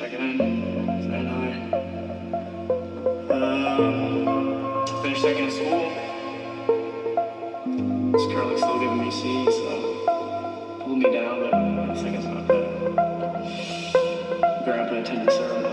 check it in. Say hi. Finished second school. This girl is still giving me C's, so pulled me down, but I think it's not bad. Grandpa attended ceremony.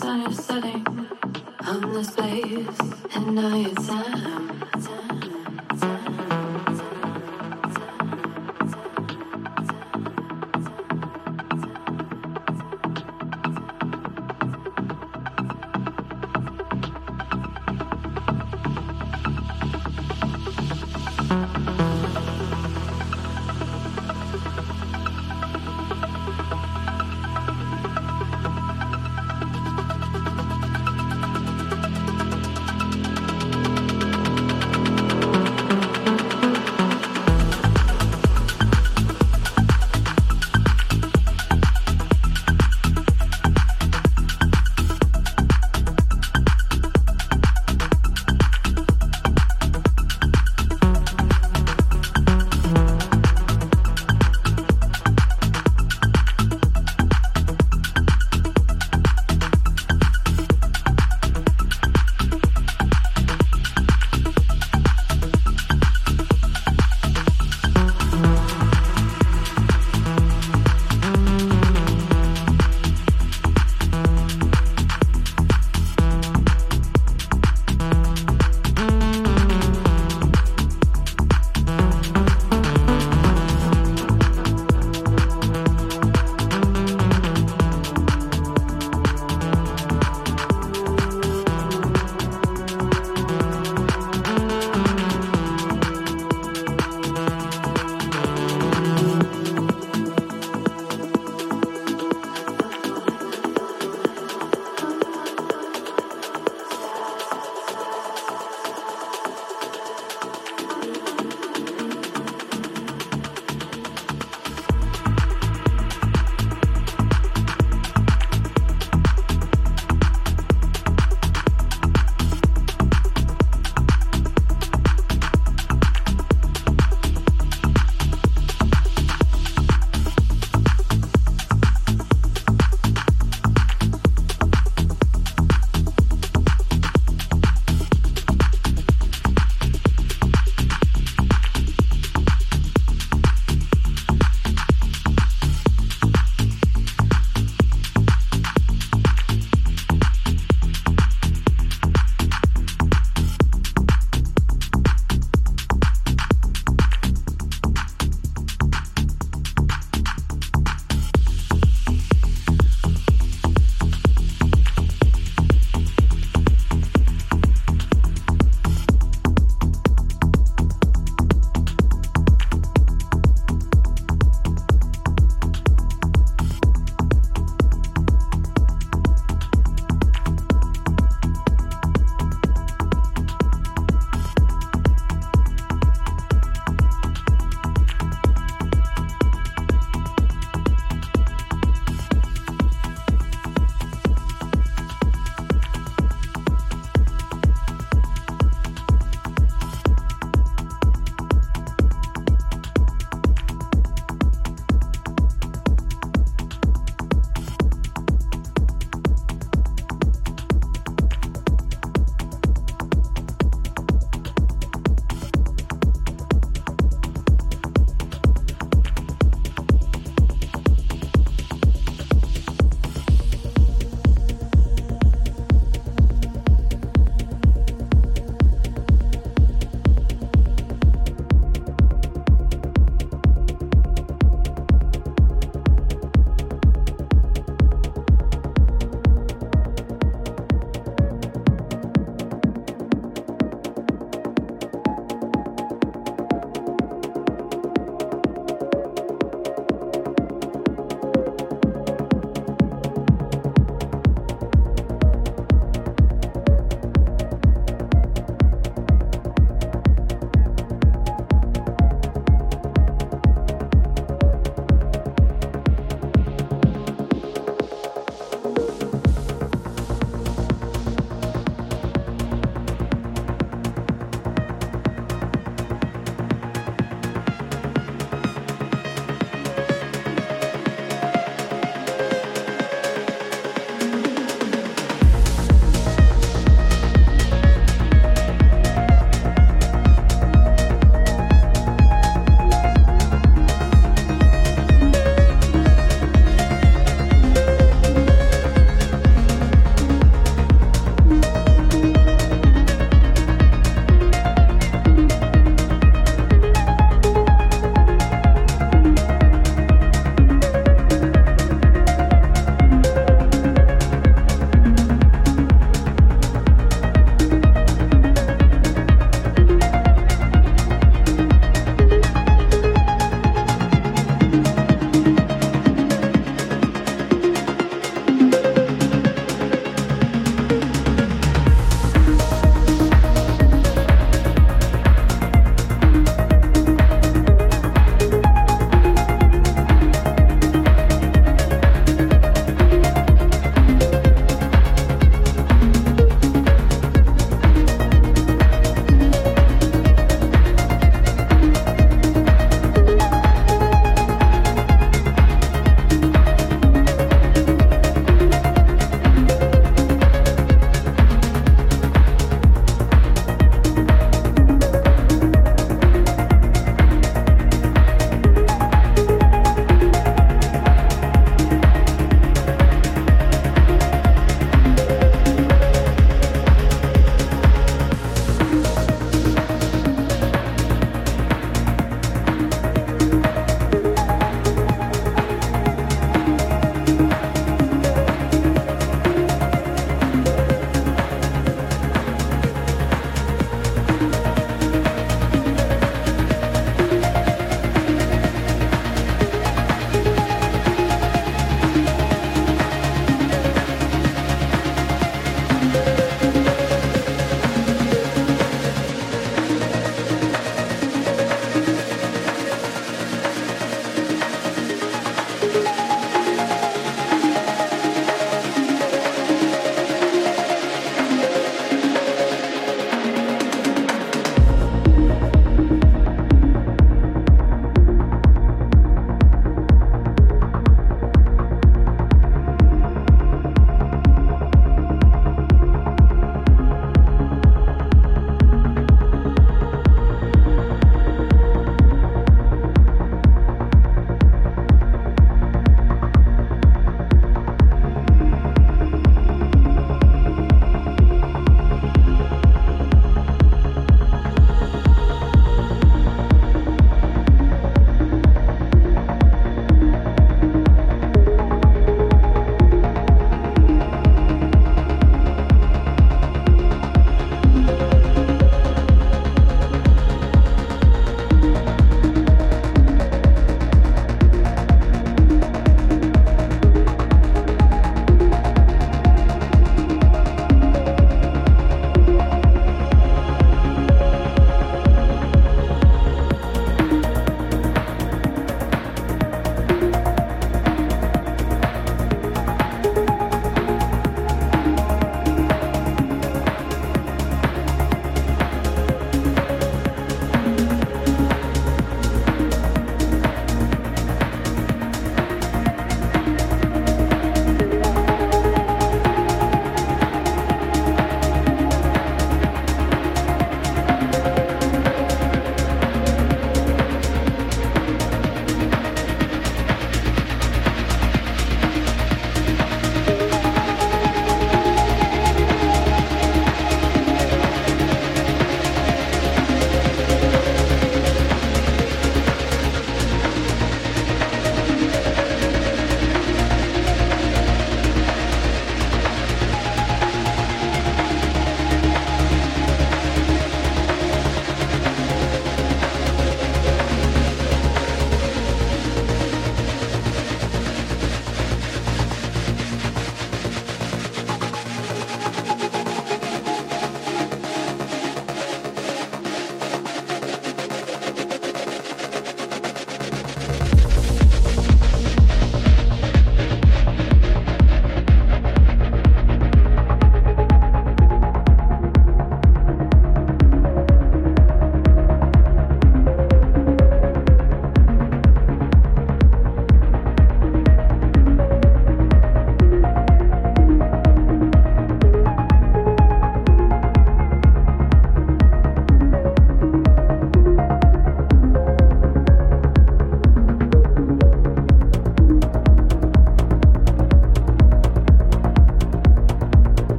Sun is setting on the space, and now your time.